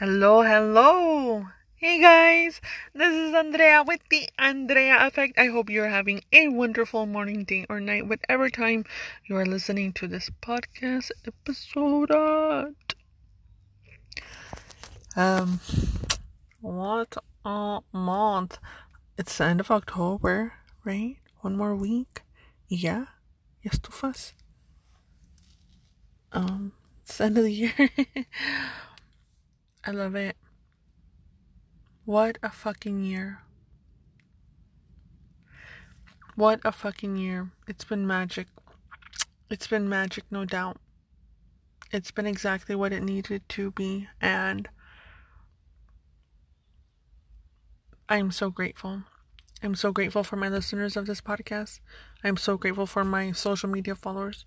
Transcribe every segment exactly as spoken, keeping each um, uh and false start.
Hello, hello! Hey guys, this is Andrea with the Andrea Effect. I hope you're having a wonderful morning, day, or night, whatever time you are listening to this podcast episode at. Um, what a month. It's the end of October, right? One more week. Yeah, yes, too fast. Um, it's the end of the year. I love it. What a fucking year. What a fucking year. It's been magic. It's been magic, no doubt. It's been exactly what it needed to be, and I'm so grateful. I'm so grateful for my listeners of this podcast. I'm so grateful for my social media followers.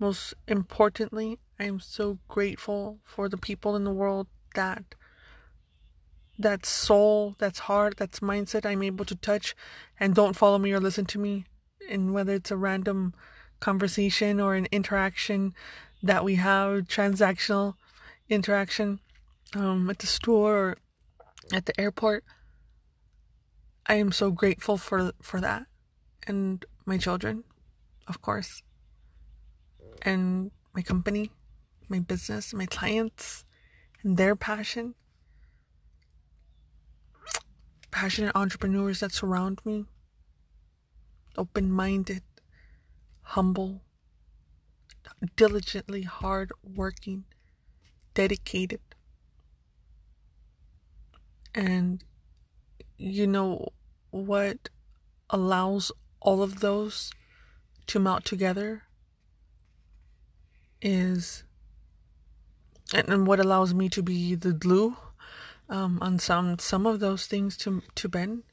Most importantly, I am so grateful for the people in the world that that soul, that's heart, that's mindset I'm able to touch and don't follow me or listen to me. And whether it's a random conversation or an interaction that we have, transactional interaction um, at the store or at the airport, I am so grateful for, for that. And my children, of course. And my company, my business, my clients, and their passion. Passionate entrepreneurs that surround me. Open-minded, humble, diligently hard-working, dedicated. And you know what allows all of those to melt together? Is and, and what allows me to be the glue um, on some some of those things to to bend,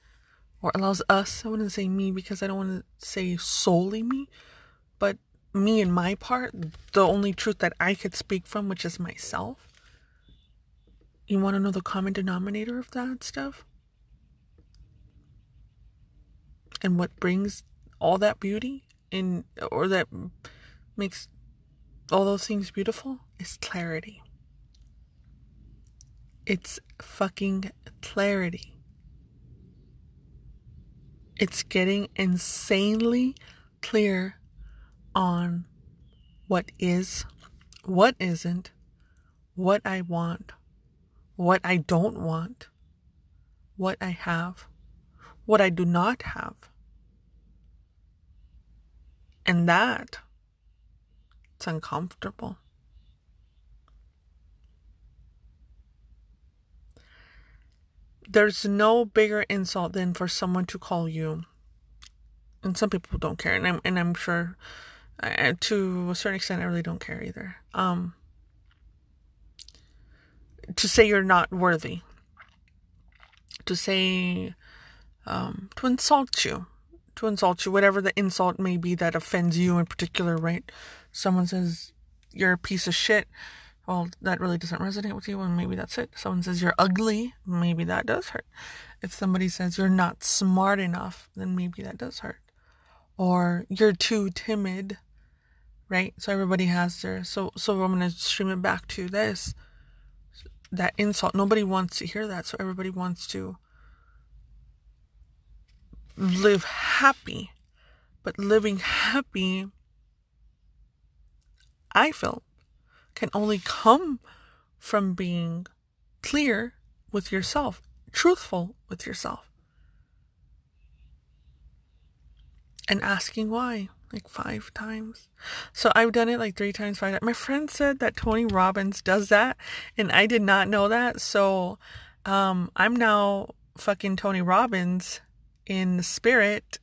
or allows us, I wouldn't say me because I don't want to say solely me, but me and my part, the only truth that I could speak from, which is myself. You want to know the common denominator of that stuff? And what brings all that beauty in, or that makes all those things beautiful, is clarity. It's fucking clarity. It's getting insanely clear on what is, what isn't, what I want, what I don't want, what I have, what I do not have. And that uncomfortable. There's no bigger insult than for someone to call you, and some people don't care, and I'm and I'm sure, uh, to a certain extent, I really don't care either. Um, to say you're not worthy, to say, um, to insult you, to insult you, whatever the insult may be that offends you in particular, right? Someone says, you're a piece of shit. Well, that really doesn't resonate with you, and maybe that's it. Someone says, you're ugly. Maybe that does hurt. If somebody says, you're not smart enough, then maybe that does hurt. Or, you're too timid, right? So everybody has their... So, so I'm going to stream it back to this. That insult. Nobody wants to hear that, so everybody wants to live happy. But living happy, I feel, can only come from being clear with yourself, truthful with yourself, and asking why, like five times. So I've done it like three times, five times. My friend said that Tony Robbins does that, and I did not know that. So um, I'm now fucking Tony Robbins in the spirit,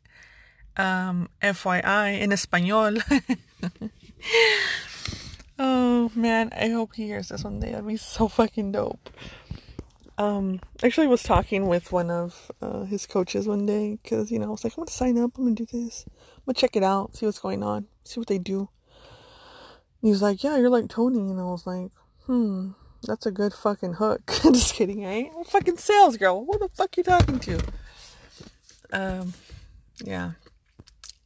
um, F Y I, in Espanol. Oh man, I hope he hears this one day. That'd be so fucking dope. Um, actually, I was talking with one of uh, his coaches one day, because, you know, I was like, I'm gonna sign up, I'm gonna do this, I'm gonna check it out, see what's going on, see what they do. And he was like, yeah, you're like Tony. And I was like, hmm, that's a good fucking hook. Just kidding, I ain't. I'm a fucking sales girl. What the fuck you talking to? Um, yeah.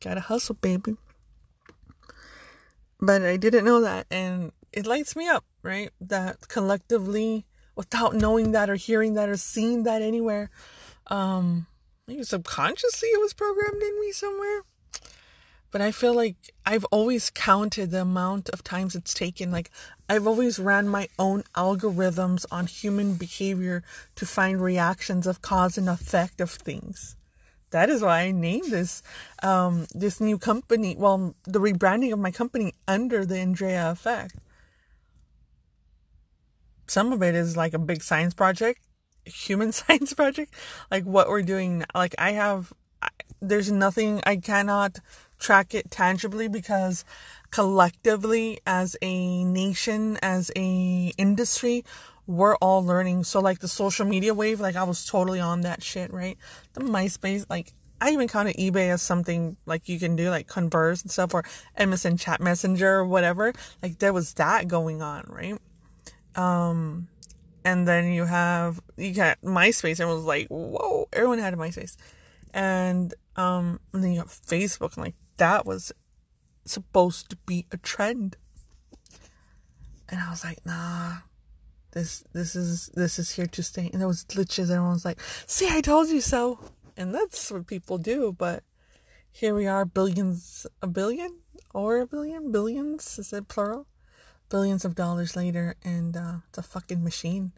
Gotta hustle, baby. But I didn't know that, and it lights me up, right? That collectively without knowing that or hearing that or seeing that anywhere. Um, maybe subconsciously it was programmed in me somewhere. But I feel like I've always counted the amount of times it's taken. Like, I've always ran my own algorithms on human behavior to find reactions of cause and effect of things. That is why I named this um, this new company, well, the rebranding of my company, under the Andrea Effect. Some of it is like a big science project, human science project, like what we're doing. Like, I have, I, there's nothing, I cannot track it tangibly, because collectively as a nation, as a industry, we're all learning. So like the social media wave, like I was totally on that shit, right? The MySpace, like I even counted eBay as something like you can do, like Converse and stuff, or M S N Chat Messenger or whatever. Like there was that going on, right? Um, and then you have, you got MySpace, and it was like, whoa, everyone had a MySpace. And, um, and then you have Facebook, and like, that was supposed to be a trend, and I was like, nah, this this is this is here to stay. And there was glitches, and everyone's like, see, I told you so. And that's what people do. But here we are, billions a billion or a billion billions is it plural billions of dollars later, and uh it's a fucking machine,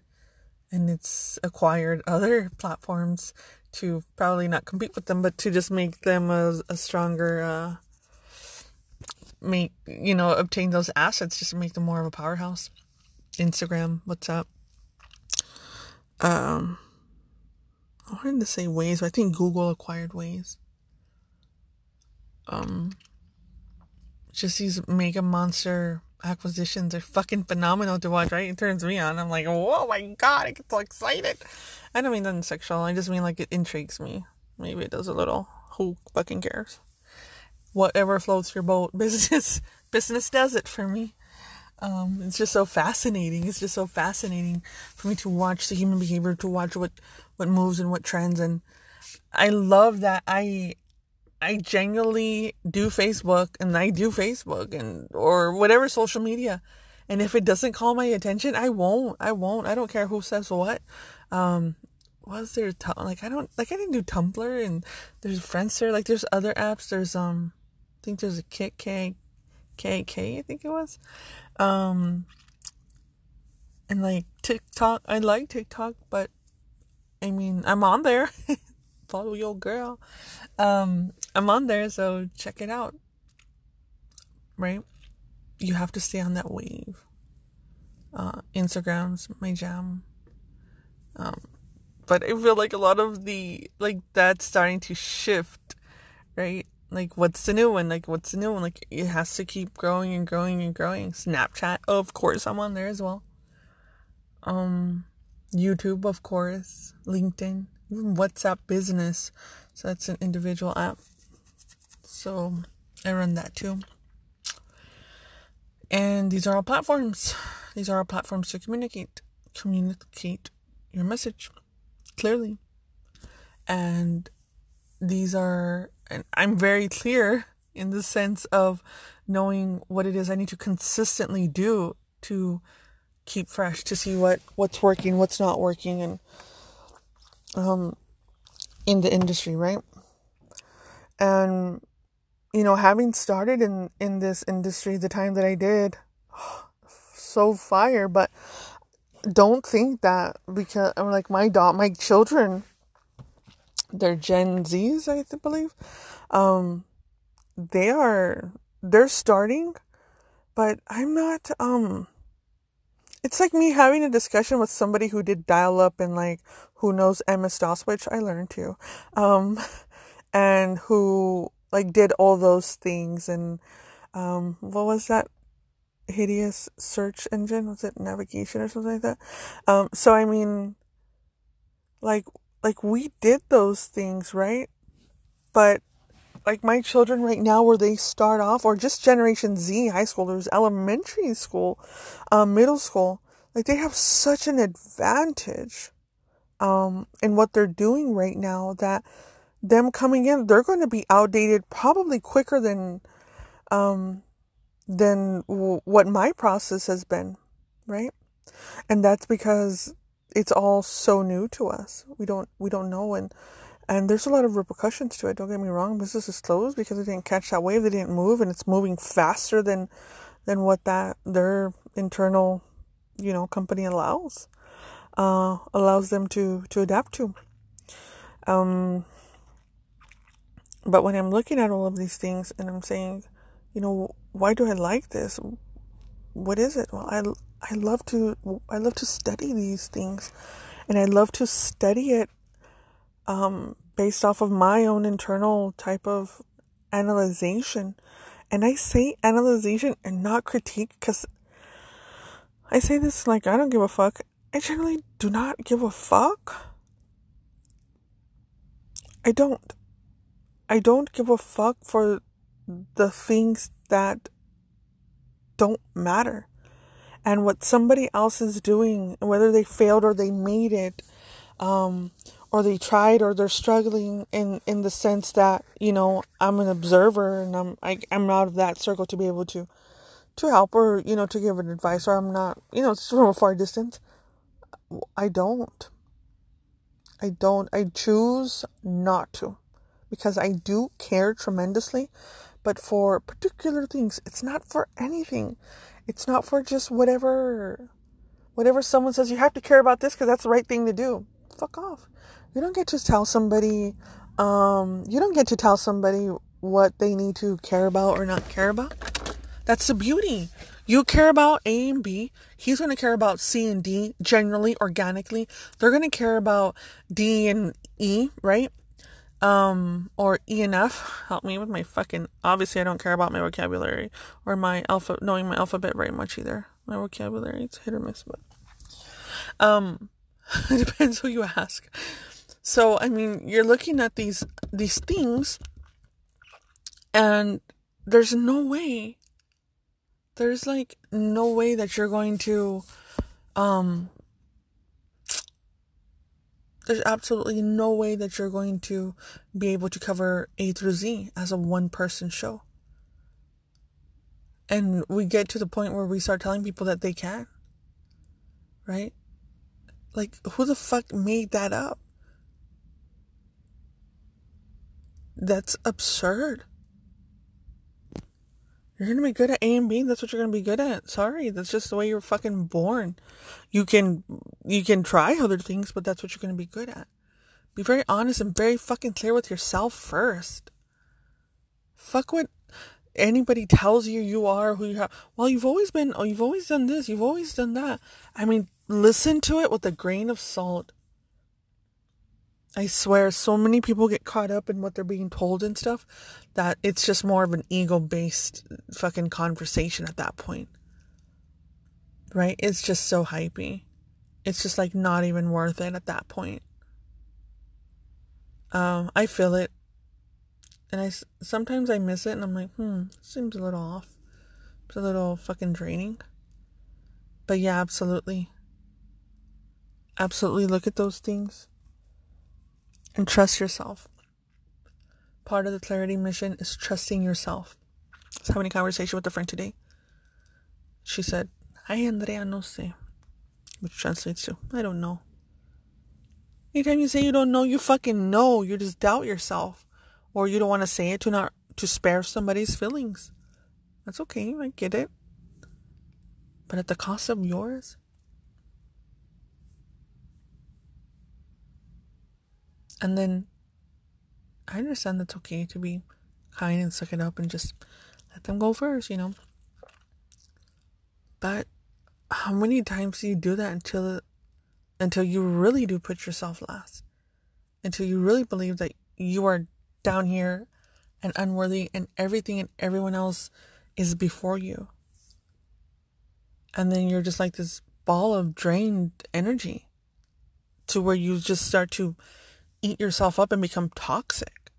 and it's acquired other platforms to probably not compete with them, but to just make them a, a stronger, uh, make, you know, obtain those assets, just to make them more of a powerhouse. Instagram, WhatsApp. Um, I wanted to say Waze, but I think Google acquired Waze. Um, just these mega monster acquisitions are fucking phenomenal to watch, right? It turns me on. I'm like, oh my god, I get so excited. I don't mean nothing sexual. I just mean like it intrigues me. Maybe it does a little. Who fucking cares? Whatever floats your boat. Business, business does it for me. Um, it's just so fascinating. It's just so fascinating for me to watch the human behavior, to watch what, what moves and what trends. And I love that I. I genuinely do Facebook, and I do Facebook and or whatever social media, and if it doesn't call my attention, I won't. I won't. I don't care who says what. Um, was there t- like I don't like I didn't do Tumblr, and there's Friendster. Like there's other apps. There's um, I think there's a K K K K. I think it was, um, and like TikTok. I like TikTok, but I mean I'm on there. Follow your girl. Um, I'm on there, so check it out. Right? You have to stay on that wave. Uh, Instagram's my jam. Um, but I feel like a lot of the, like, that's starting to shift, right? Like, what's the new one? Like, what's the new one? Like, it has to keep growing and growing and growing. Snapchat, of course, I'm on there as well. Um, YouTube, of course. LinkedIn. WhatsApp Business, so that's an individual app, so I run that too. And these are all platforms these are all platforms to communicate communicate your message clearly. And these are, and I'm very clear in the sense of knowing what it is I need to consistently do to keep fresh, to see what what's working, what's not working, and um, in the industry, right? And, you know, having started in, in this industry, the time that I did, oh, so fire, but don't think that because I'm like my dog, my children, they're Gen Zs, I believe. Um, they are, they're starting, but I'm not, um, it's like me having a discussion with somebody who did dial-up and like who knows M S DOS, which I learned to, um, and who like did all those things. And um, what was that hideous search engine? Was it navigation or something like that? Um, so I mean, like like we did those things, right? But like my children right now, where they start off, or just Generation Z, high schoolers, elementary school, uh, middle school, like they have such an advantage um, in what they're doing right now, that them coming in, they're going to be outdated probably quicker than um, than w- what my process has been, right? And that's because it's all so new to us. We don't we don't know, and and there's a lot of repercussions to it. Don't get me wrong. Business is closed because they didn't catch that wave. They didn't move, and it's moving faster than than what that their internal, you know, company allows uh, allows them to to adapt to. Um, but when I'm looking at all of these things and I'm saying, you know, why do I like this? What is it? Well, I, I love to, I love to study these things, and I love to study it, um, based off of my own internal type of analyzation. And I say analyzation and not critique, because I say this like, I don't give a fuck. I generally do not give a fuck. I don't, I don't give a fuck for the things that don't matter, and what somebody else is doing, whether they failed or they made it, um, or they tried or they're struggling in, in the sense that, you know, I'm an observer and I'm, I, I'm out of that circle to be able to, to help or, you know, to give an advice, or I'm not, you know, it's from a far distance. I don't. I don't, I choose not to, because I do care tremendously, but for particular things. It's not for anything. It's not for just whatever, whatever someone says, you have to care about this because that's the right thing to do. Fuck off. You don't get to tell somebody, um, you don't get to tell somebody what they need to care about or not care about. That's the beauty. You care about A and B. He's going to care about C and D generally, organically. They're going to care about D and E, right? Um, or E and F. Help me with my fucking... Obviously, I don't care about my vocabulary or my alpha... knowing my alphabet very much either. My vocabulary, it's hit or miss, but... Um, it depends who you ask. So, I mean, you're looking at these these things, and there's no way... There's like no way that you're going to, um, there's absolutely no way that you're going to be able to cover A through Z as a one person show. And we get to the point where we start telling people that they can, right? Like, who the fuck made that up? That's absurd. You're going to be good at A and B. That's what you're going to be good at. Sorry. That's just the way you're fucking born. You can, you can try other things, but that's what you're going to be good at. Be very honest and very fucking clear with yourself first. Fuck what anybody tells you you are, who you have. Well, you've always been, oh, you've always done this. You've always done that. I mean, listen to it with a grain of salt. I swear, so many people get caught up in what they're being told and stuff that it's just more of an ego-based fucking conversation at that point. Right? It's just so hypey. It's just like not even worth it at that point. Um, I feel it. And I, sometimes I miss it and I'm like, hmm, seems a little off. It's a little fucking draining. But yeah, absolutely. Absolutely look at those things. And trust yourself. Part of the clarity mission is trusting yourself. I was having a conversation with a friend today. She said, "Hi, Andrea, no sé," which translates to, "I don't know." Anytime you say you don't know, you fucking know. You just doubt yourself, or you don't want to say it to not to spare somebody's feelings. That's okay. I get it, but at the cost of yours. And then I understand that's okay to be kind and suck it up and just let them go first, you know. But how many times do you do that until until you really do put yourself last? Until you really believe that you are down here and unworthy and everything and everyone else is before you. And then you're just like this ball of drained energy to where you just start to eat yourself up and become toxic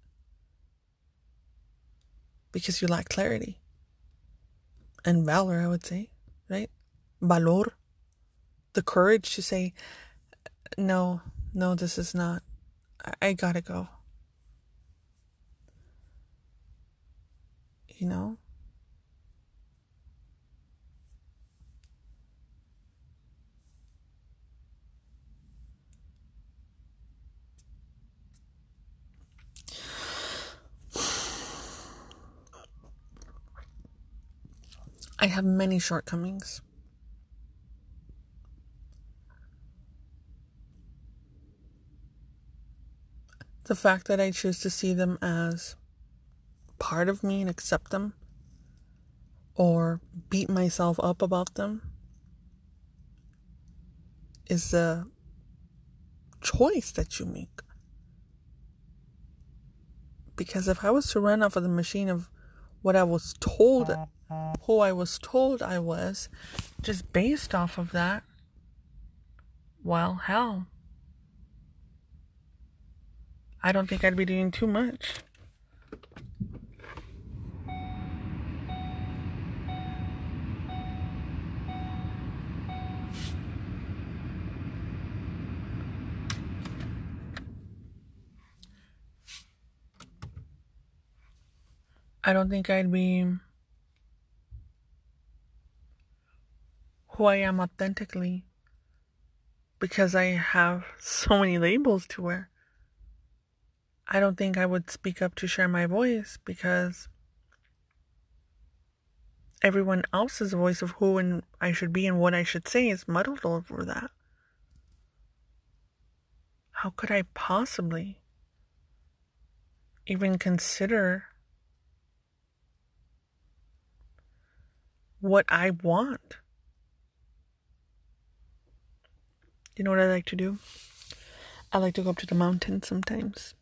because you lack clarity and valor, I would say, right? Valor, the courage to say, no, no, this is not, I, I gotta go. You know? I have many shortcomings. The fact that I choose to see them as part of me and accept them, or beat myself up about them, is a choice that you make. Because if I was to run off of the machine of what I was told, who I was told I was, just based off of that, well, hell, I don't think I'd be doing too much. I don't think I'd be who I am authentically, because I have so many labels to wear. I don't think I would speak up to share my voice, because everyone else's voice of who and I should be and what I should say is muddled over that. How could I possibly even consider what I want? You know what I like to do? I like to go up to the mountain sometimes.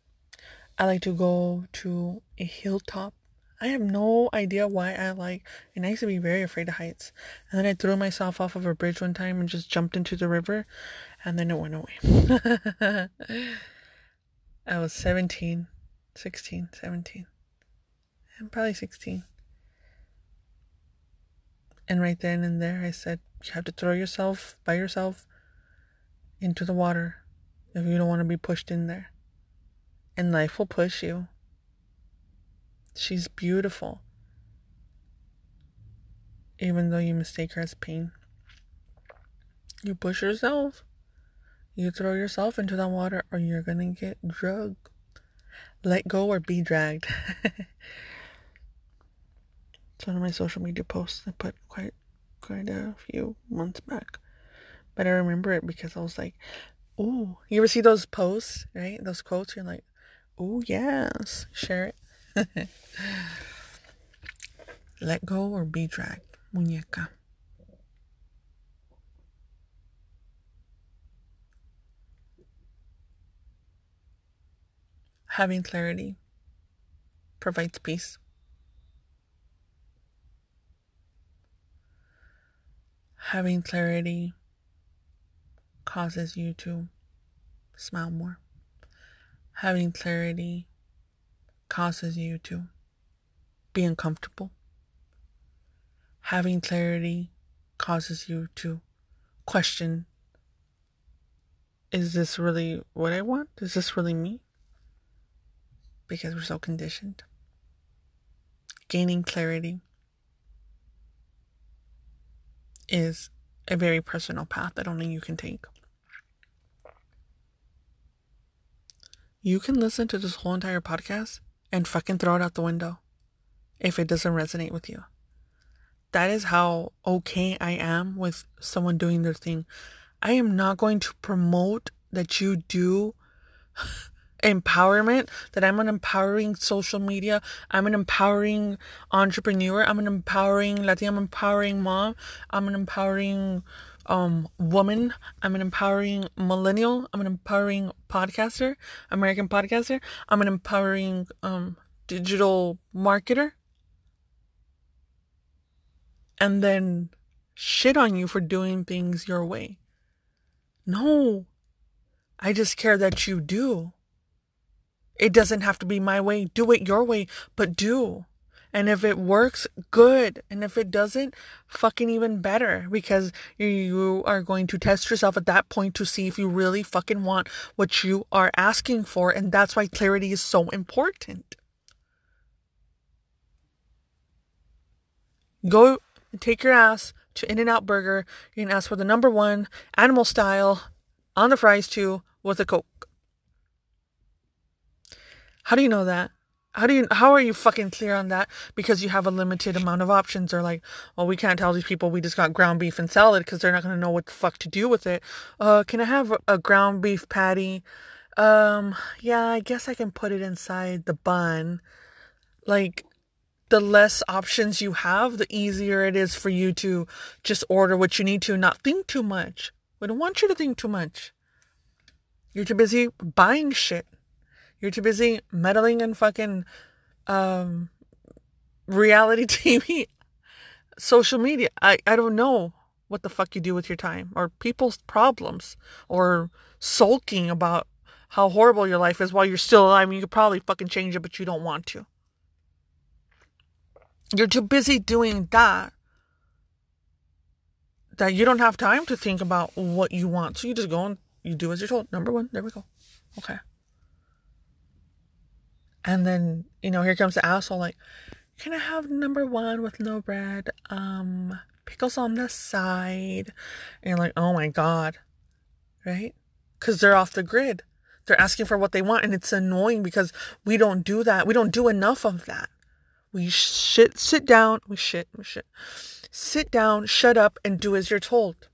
I like to go to a hilltop. I have no idea why I like, and I used to be very afraid of heights. And then I threw myself off of a bridge one time and just jumped into the river, and then it went away. I was seventeen, sixteen, seventeen. I'm probably sixteen. And right then and there, I said, you have to throw yourself by yourself into the water if you don't want to be pushed in there. And life will push you. She's beautiful, even though you mistake her as pain. You push yourself. You throw yourself into that water, or you're going to get drugged. Let go or be dragged. It's one of my social media posts I put quite, quite a few months back. But I remember it because I was like, ooh, you ever see those posts, right? Those quotes, you're like, ooh, yes, share it. Let go or be dragged, muñeca. Having clarity provides peace. Having clarity causes you to smile more. Having clarity causes you to be uncomfortable. Having clarity causes you to question, is this really what I want? Is this really me? Because we're so conditioned. Gaining clarity is a very personal path that only you can take. You can listen to this whole entire podcast and fucking throw it out the window if it doesn't resonate with you. That is how okay I am with someone doing their thing. I am not going to promote that you do empowerment, that I'm an empowering social media, I'm an empowering entrepreneur, I'm an empowering Latina, I'm an empowering mom, I'm an empowering Um, woman, I'm an empowering millennial, I'm an empowering podcaster, American podcaster, I'm an empowering um, digital marketer, and then shit on you for doing things your way. No, I just care that you do. It doesn't have to be my way, do it your way, but do. And if it works, good. And if it doesn't, fucking even better. Because you are going to test yourself at that point to see if you really fucking want what you are asking for. And that's why clarity is so important. Go take your ass to In-N-Out Burger. You can ask for the number one animal style on the fries too with a Coke. How do you know that? How do you, how are you fucking clear on that? Because you have a limited amount of options. Or like, well, we can't tell these people we just got ground beef and salad because they're not going to know what the fuck to do with it. Uh, can I have a ground beef patty? Um, yeah, I guess I can put it inside the bun. Like, the less options you have, the easier it is for you to just order what you need to, not think too much. We don't want you to think too much. You're too busy buying shit. You're too busy meddling in fucking um, reality T V, social media. I, I don't know what the fuck you do with your time, or people's problems, or sulking about how horrible your life is while you're still alive. I mean, you could probably fucking change it, but you don't want to. You're too busy doing that, that you don't have time to think about what you want. So you just go and you do as you're told. Number one, there we go. Okay. And then, you know, here comes the asshole, like, can I have number one with no bread? Um, pickles on the side. And you're like, oh my God. Right? Because they're off the grid. They're asking for what they want. And it's annoying because we don't do that. We don't do enough of that. We shit, sit down. We shit, we shit. Sit down, shut up, and do as you're told.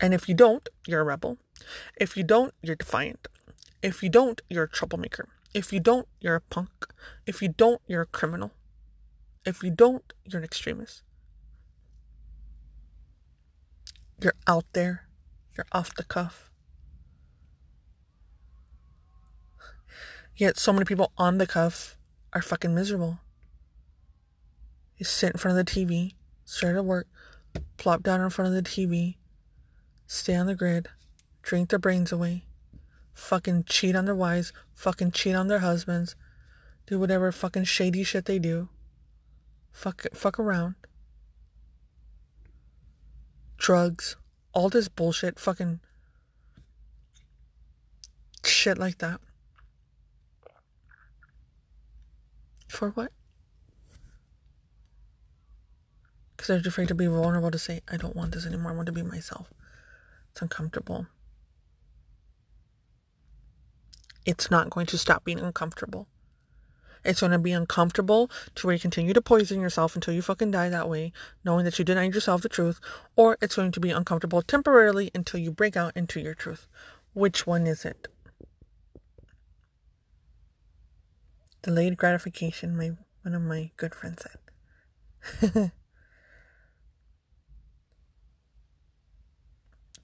And if you don't, you're a rebel. If you don't, you're defiant. If you don't, you're a troublemaker. If you don't, you're a punk. If you don't, you're a criminal. If you don't, you're an extremist. You're out there. You're off the cuff. Yet so many people on the cuff are fucking miserable. You sit in front of the T V, start at work, plop down in front of the T V, stay on the grid, drink their brains away. Fucking cheat on their wives, fucking cheat on their husbands, do whatever fucking shady shit they do, fuck fuck around, drugs, all this bullshit, fucking shit like that. For what? Because they're afraid to be vulnerable, to say, I don't want this anymore, I want to be myself. It's uncomfortable. It's not going to stop being uncomfortable. It's going to be uncomfortable to where you continue to poison yourself until you fucking die that way, knowing that you denied yourself the truth, or it's going to be uncomfortable temporarily until you break out into your truth. Which one is it? Delayed gratification, my one of my good friends said.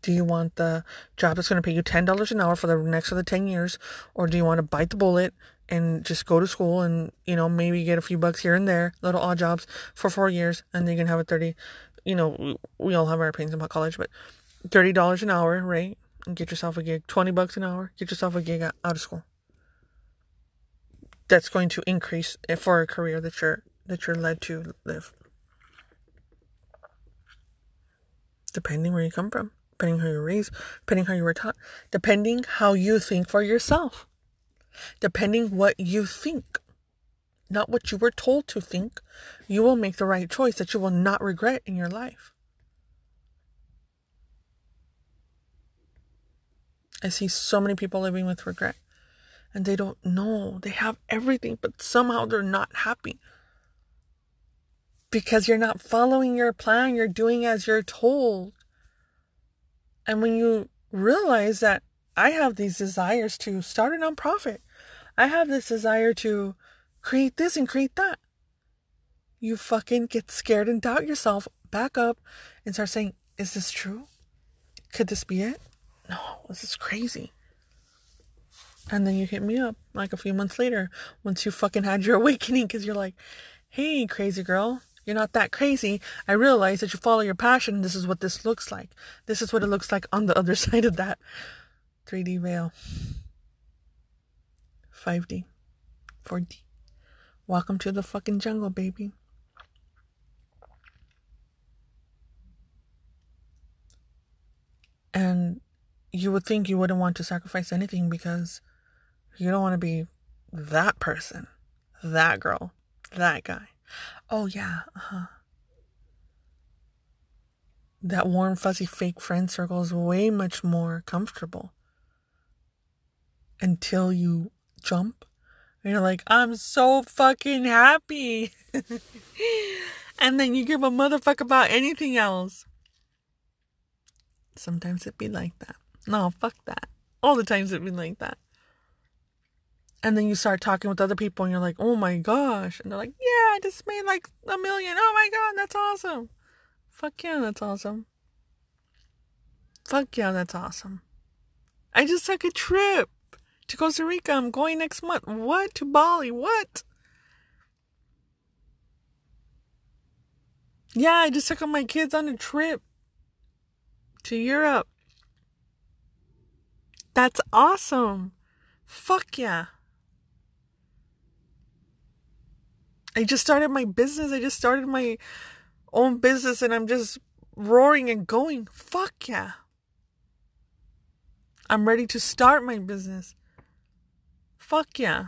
Do you want the job that's going to pay you ten dollars an hour for the next of the ten years? Or do you want to bite the bullet and just go to school and, you know, maybe get a few bucks here and there, little odd jobs for four years, and then you can have a thirty, you know, we all have our opinions about college, but thirty dollars an hour, right? And get yourself a gig, twenty bucks an hour, get yourself a gig out of school. That's going to increase for a career that you're, that you're led to live. Depending where you come from. Depending how you were raised, depending how you were taught, depending how you think for yourself, depending what you think, not what you were told to think, you will make the right choice that you will not regret in your life. I see so many people living with regret, and they don't know. They have everything, but somehow they're not happy. Because you're not following your plan, you're doing as you're told. And when you realize that I have these desires to start a nonprofit, I have this desire to create this and create that, you fucking get scared and doubt yourself, back up and start saying, is this true? Could this be it? No, this is crazy. And then you hit me up like a few months later, once you fucking had your awakening, because you're like, hey, crazy girl. You're not that crazy. I realize that you follow your passion. This is what this looks like. This is what it looks like on the other side of that three D veil. five D. four D. Welcome to the fucking jungle, baby. And you would think you wouldn't want to sacrifice anything because you don't want to be that person, that girl, that guy. Oh yeah, uh-huh. That warm, fuzzy, fake friend circle is way much more comfortable until you jump. And you're like, I'm so fucking happy. And then you give a motherfucker about anything else. Sometimes it be like that. No, fuck that. All the times it be like that. And then you start talking with other people and you're like, oh my gosh. And they're like, yeah, I just made like a million. Oh my God, that's awesome. Fuck yeah, that's awesome. Fuck yeah, that's awesome. I just took a trip to Costa Rica. I'm going next month. What? To Bali? What? Yeah, I just took my kids on a trip to Europe. That's awesome. Fuck yeah. I just started my business. I just started my own business and I'm just roaring and going. Fuck yeah. I'm ready to start my business. Fuck yeah.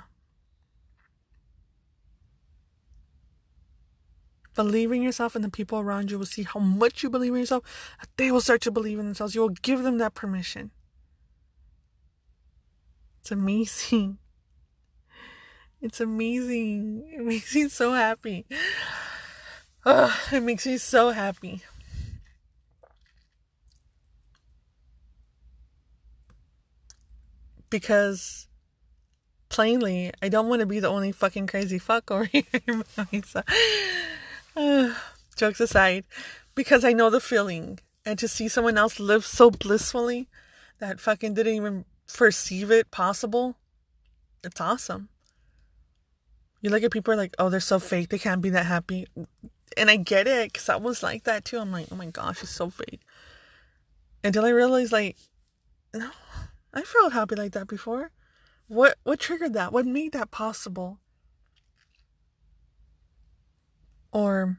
Believe in yourself and the people around you will see how much you believe in yourself. They will start to believe in themselves. You will give them that permission. It's amazing. It's amazing. It makes me so happy. Oh, it makes me so happy. Because plainly, I don't want to be the only fucking crazy fuck over here. Uh, jokes aside, because I know the feeling, and to see someone else live so blissfully that fucking didn't even perceive it possible, it's awesome. You look at people like, oh, they're so fake, they can't be that happy, and I get it, because I was like that too. I'm like, oh my gosh, it's so fake, until I realized, like, no, I felt happy like that before. What what triggered that? What made that possible? Or,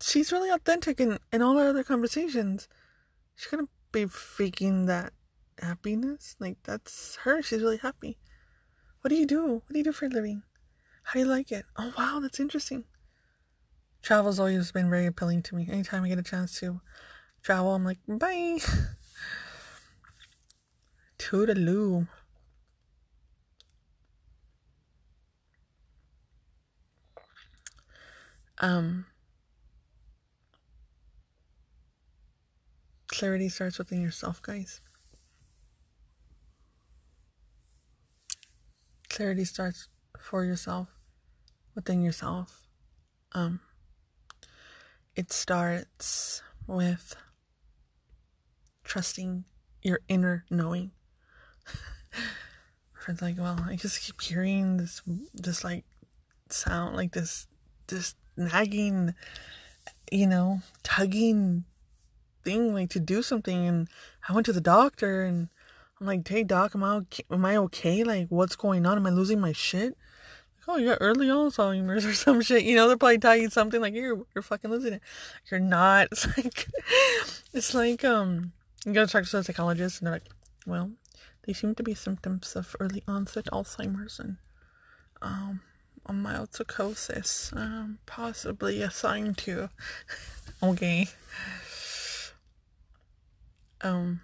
she's really authentic in, in all our other conversations. She couldn't be faking that happiness. Like, that's her. She's really happy. What do you do? What do you do for a living? How do you like it? Oh, wow, that's interesting. Travel's always been very appealing to me. Anytime I get a chance to travel, I'm like, bye. Toodaloo. Um, clarity starts within yourself, guys. Clarity starts for yourself, within yourself. Um, it starts with trusting your inner knowing. My friend's like, well, I just keep hearing this, this like sound, like this, this. nagging, you know, tugging thing, like to do something. And I went to the doctor and I'm like, hey doc, am I okay? Am I okay? Like, what's going on? Am I losing my shit? Like, oh, you got early Alzheimer's or some shit. You know, they're probably telling you something like, you're, you're fucking losing it. You're not. It's like, it's like, um, you go to talk to a psychologist and they're like, well, they seem to be symptoms of early onset Alzheimer's and, um, a mild psychosis, um, possibly assigned to, okay, um,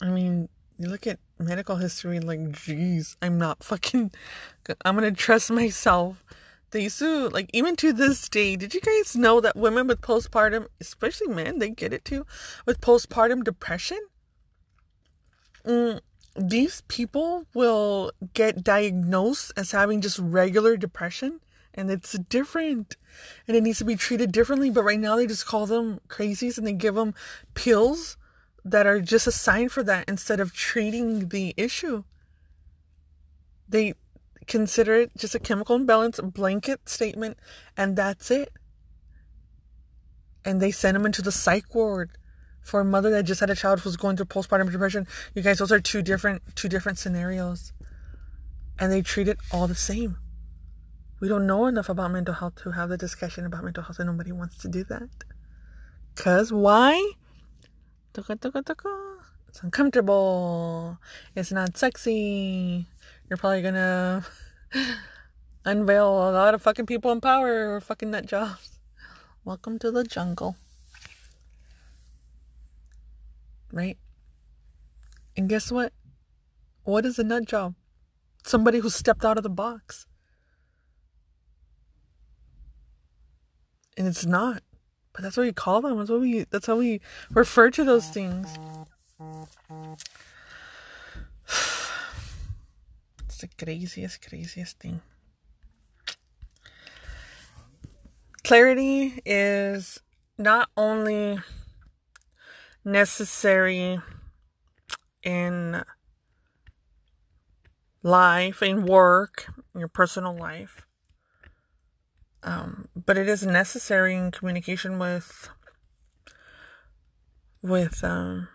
I mean, you look at medical history, like, jeez, I'm not fucking, I'm gonna trust myself. They used to, like, even to this day, did you guys know that women with postpartum, especially men, they get it too, with postpartum depression, mm, these people will get diagnosed as having just regular depression, and it's different and it needs to be treated differently. But right now they just call them crazies and they give them pills that are just assigned for that instead of treating the issue. They consider it just a chemical imbalance, a blanket statement, and that's it. And they send them into the psych ward. For a mother that just had a child who's going through postpartum depression, you guys, those are two different, two different scenarios. And they treat it all the same. We don't know enough about mental health to have the discussion about mental health, and nobody wants to do that. Because why? It's uncomfortable. It's not sexy. You're probably going to unveil a lot of fucking people in power or fucking nut jobs. Welcome to the jungle. Right? And guess what? What is a nut job? Somebody who stepped out of the box. And it's not. But that's what we call them. That's what we that's how we refer to those things. It's the craziest, craziest thing. Clarity is not only necessary in life, in work, in your personal life, um, but it is necessary in communication with with um,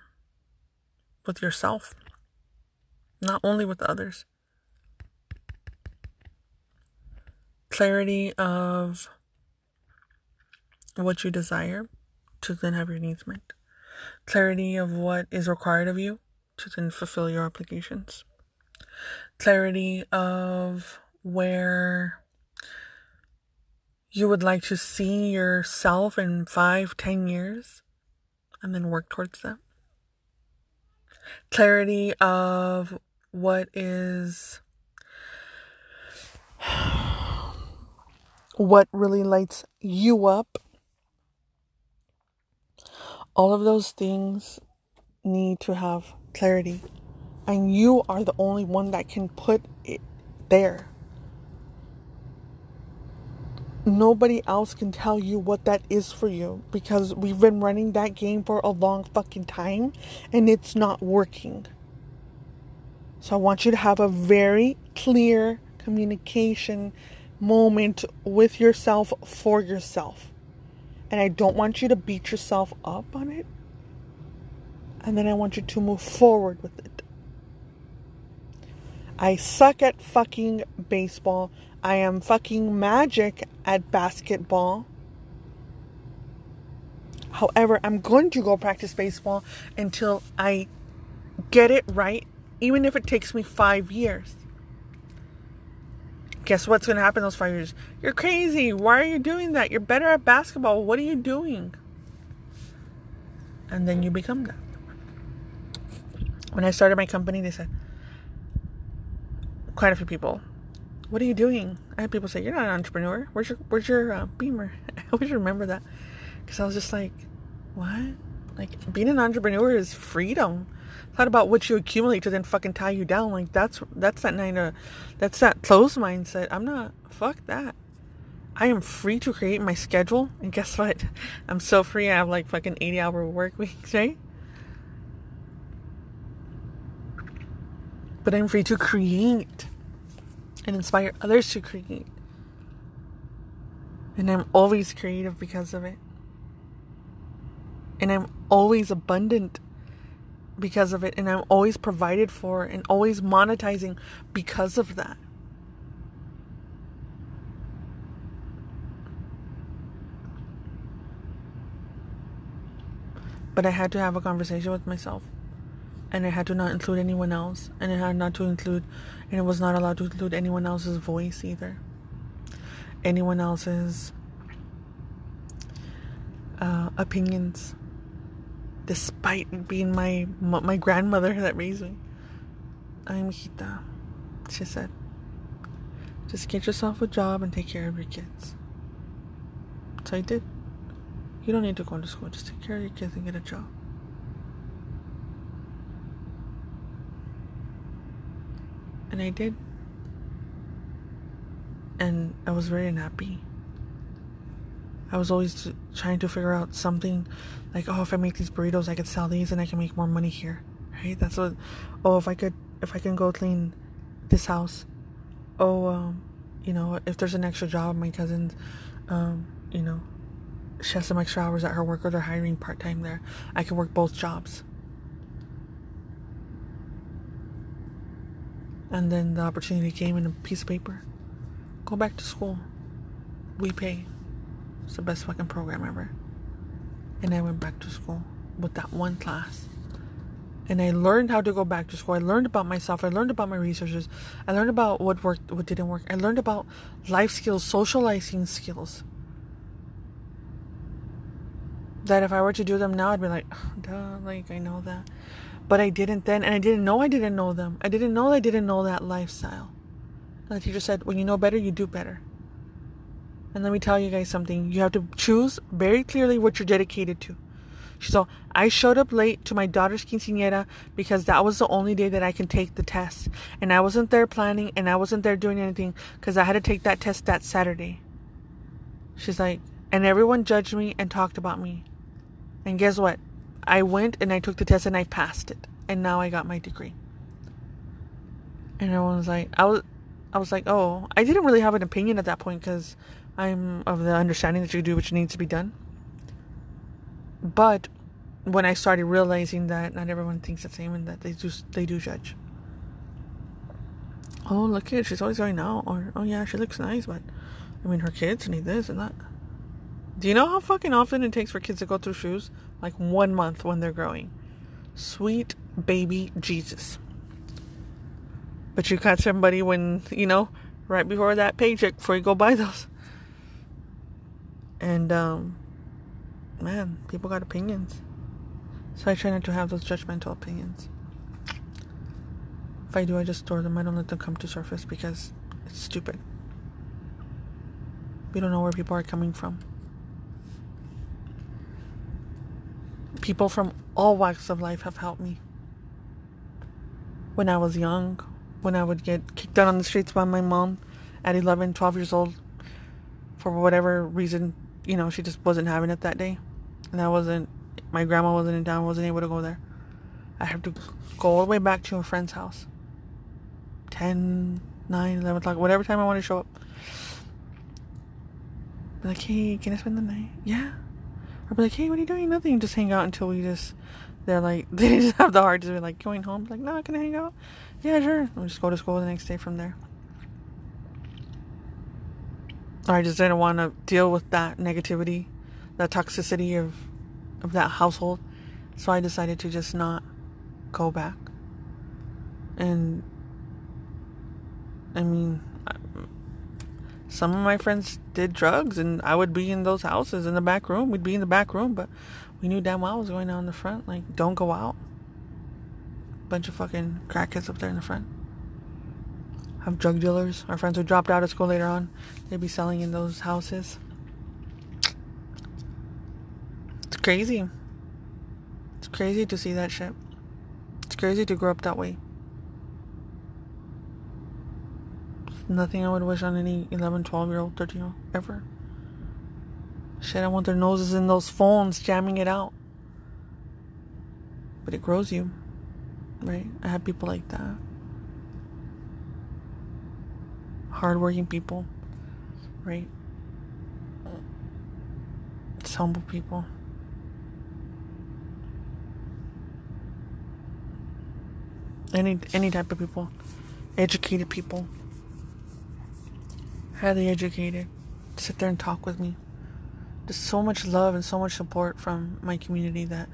with yourself, not only with others. Clarity of what you desire to then have your needs met. Clarity of what is required of you to then fulfill your obligations. Clarity of where you would like to see yourself in five, ten years, and then work towards that. Clarity of what is, what really lights you up. All of those things need to have clarity. And you are the only one that can put it there. Nobody else can tell you what that is for you, because we've been running that game for a long fucking time and it's not working. So I want you to have a very clear communication moment with yourself, for yourself. And I don't want you to beat yourself up on it. And then I want you to move forward with it. I suck at fucking baseball. I am fucking magic at basketball. However, I'm going to go practice baseball until I get it right, even if it takes me five years. Guess what's going to happen in those five years? You're crazy. Why are you doing that? You're better at basketball. What are you doing? And then you become that. When I started my company, they said, quite a few people, what are you doing? I had people say, you're not an entrepreneur. Where's your where's your uh, Beamer? I always remember that, because I was just like, what? Like, being an entrepreneur is freedom. It's not about what you accumulate to then fucking tie you down. Like, that's that's that nine to, that's that closed mindset. I'm not, fuck that. I am free to create my schedule, and guess what? I'm so free. I have like fucking eighty hour work weeks, right? But I'm free to create and inspire others to create. And I'm always creative because of it. And I'm always abundant because of it. And I'm always provided for and always monetizing because of that. But I had to have a conversation with myself. And I had to not include anyone else. And I had not to include, and it was not allowed to include anyone else's voice either. Anyone else's uh, opinions. Despite being my my grandmother that raised me. Ay, mijita, she said, just get yourself a job and take care of your kids. So I did. You don't need to go to school. Just take care of your kids and get a job. And I did. And I was very unhappy. I was always t- trying to figure out something. Like, oh, if I make these burritos, I could sell these and I can make more money here. Right? That's what... Oh, if I could... If I can go clean this house. Oh, um... You know, if there's an extra job, my cousin's... Um, you know... She has some extra hours at her work, or they're hiring part-time there. I could work both jobs. And then the opportunity came in a piece of paper. Go back to school. We pay. It's the best fucking program ever. And I went back to school with that one class. And I learned how to go back to school. I learned about myself. I learned about my resources. I learned about what worked, what didn't work. I learned about life skills, socializing skills. That if I were to do them now, I'd be like, oh, duh, like, I know that. But I didn't then, and I didn't know I didn't know them. I didn't know I didn't know that lifestyle. And the teacher said, when you know better, you do better. And let me tell you guys something. You have to choose very clearly what you're dedicated to. So I showed up late to my daughter's quinceañera because that was the only day that I can take the test. And I wasn't there planning, and I wasn't there doing anything because I had to take that test that Saturday. She's like, and everyone judged me and talked about me. And guess what? I went and I took the test and I passed it. And now I got my degree. And everyone was like, I was, I was like, oh, I didn't really have an opinion at that point because I'm of the understanding that you do what needs to be done. But when I started realizing that not everyone thinks the same and that they do, they do judge. Oh, look at, she's always going out. Or, oh yeah, she looks nice, but I mean, her kids need this and that. Do you know how fucking often it takes for kids to go through shoes? Like one month when they're growing. Sweet baby Jesus. But you got somebody when, you know, right before that paycheck before you go buy those. And, um, man, people got opinions. So I try not to have those judgmental opinions. If I do, I just store them. I don't let them come to surface because it's stupid. We don't know where people are coming from. People from all walks of life have helped me. When I was young, when I would get kicked out on the streets by my mom at eleven, twelve years old, for whatever reason, you know, she just wasn't having it that day. And I wasn't, my grandma wasn't in town, wasn't able to go there. I had to go all the way back to a friend's house. ten, nine, eleven o'clock, whatever time I wanted to show up. Be like, hey, can I spend the night? Yeah. I'd be like, hey, what are you doing? Nothing. Just hang out until we just, they're like, they just have the heart to be like, going home. Like, no, can I hang out? Yeah, sure. I'll just go to school the next day from there. I just didn't want to deal with that negativity, that toxicity of, of that household. So I decided to just not go back. And, I mean, I, some of my friends did drugs, and I would be in those houses in the back room. We'd be in the back room, but we knew damn well I was going out in the front. Like, don't go out. Bunch of fucking crackheads up there in the front. Have drug dealers. Our friends who dropped out of school later on, they'd be selling in those houses. It's crazy. It's crazy to see that shit. It's crazy to grow up that way. Nothing I would wish on any eleven, twelve year old, thirteen year old ever. Shit, I want their noses in those phones, jamming it out. But it grows you, right? I have people like that. Hardworking people, right? It's humble people. Any any type of people. Educated people. Highly educated, sit there and talk with me. There's so much love and so much support from my community that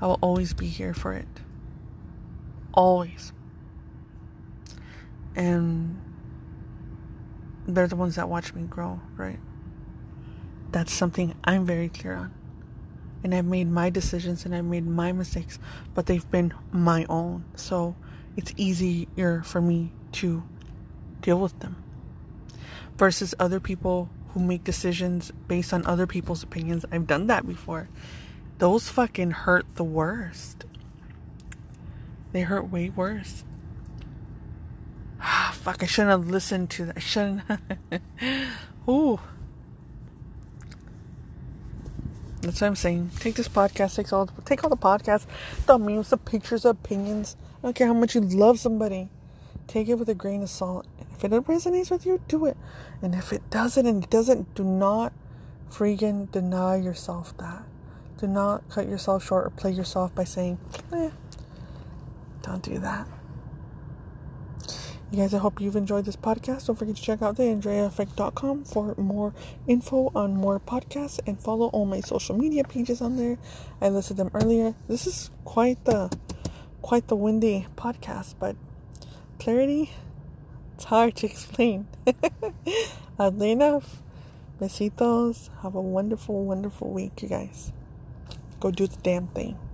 I will always be here for it. Always. And they're the ones that watch me grow, right? That's something I'm very clear on. And I've made my decisions and I've made my mistakes, but they've been my own. So it's easier for me to deal with them. Versus other people who make decisions based on other people's opinions. I've done that before. Those fucking hurt the worst. They hurt way worse. Ah, fuck, I shouldn't have listened to that. I shouldn't. Ooh. That's what I'm saying. Take this podcast. Take all, take all the podcasts. The memes, the pictures, the opinions. I don't care how much you love somebody. Take it with a grain of salt. If it resonates with you, do it. And if it doesn't, and it doesn't, do not freaking deny yourself that. Do not cut yourself short or play yourself by saying, eh, don't do that. You guys, I hope you've enjoyed this podcast. Don't forget to check out the andrea effect dot com for more info on more podcasts and follow all my social media pages on there. I listed them earlier. This is quite the, quite the windy podcast, but clarity, it's hard to explain. Oddly enough. Besitos. Have a wonderful, wonderful week, you guys. Go do the damn thing.